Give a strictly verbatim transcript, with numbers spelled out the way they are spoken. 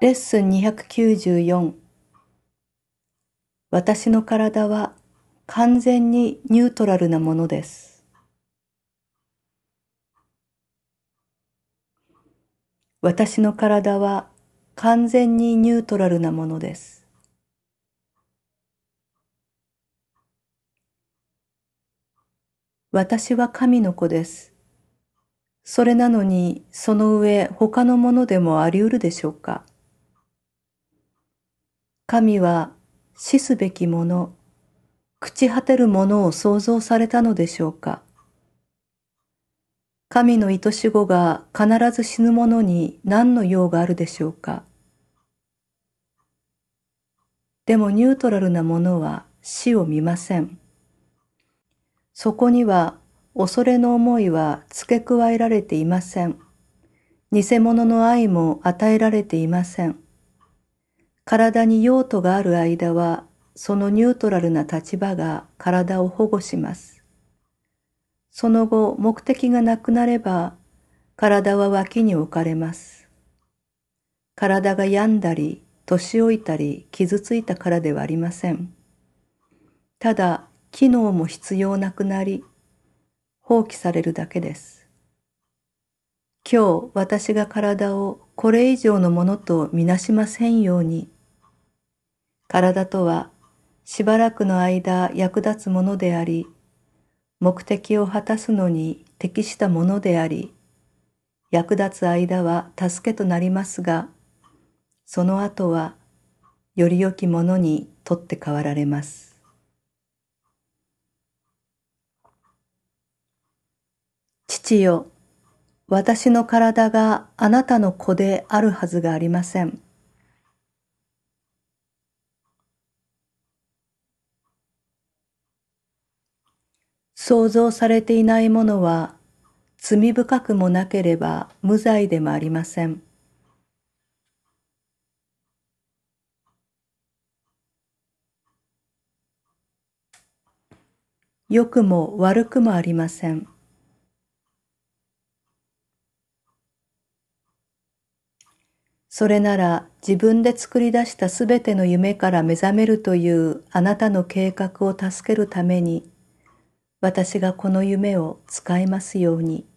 レッスンにひゃくきゅうじゅうよん。私の体は完全にニュートラルなものです。私の体は完全にニュートラルなものです。私は神の子です。それなのに、その上他のものでもあり得るでしょうか。神は死すべきもの、朽ち果てるものを創造されたのでしょうか。神の愛し子が必ず死ぬものに何の用があるでしょうか。でもニュートラルなものは死を見ません。そこには恐れの思いは付け加えられていません。偽物の愛も与えられていません。体に用途がある間は、そのニュートラルな立場が体を保護します。その後、目的がなくなれば、体は脇に置かれます。体が病んだり、年老いたり、傷ついたからではありません。ただ、機能も必要なくなり、放棄されるだけです。今日、私が体をこれ以上のものとみなしませんように。体とはしばらくの間役立つものであり、目的を果たすのに適したものであり、役立つ間は助けとなりますが、その後はより良きものに取って代わられます。父よ、私の体があなたの子であるはずがありません。創造されていないものは罪深くもなければ無罪でもありません。良くも悪くもありません。それなら自分で作り出したすべての夢から目覚めるというあなたの計画を助けるために、私がこの夢を使いますように。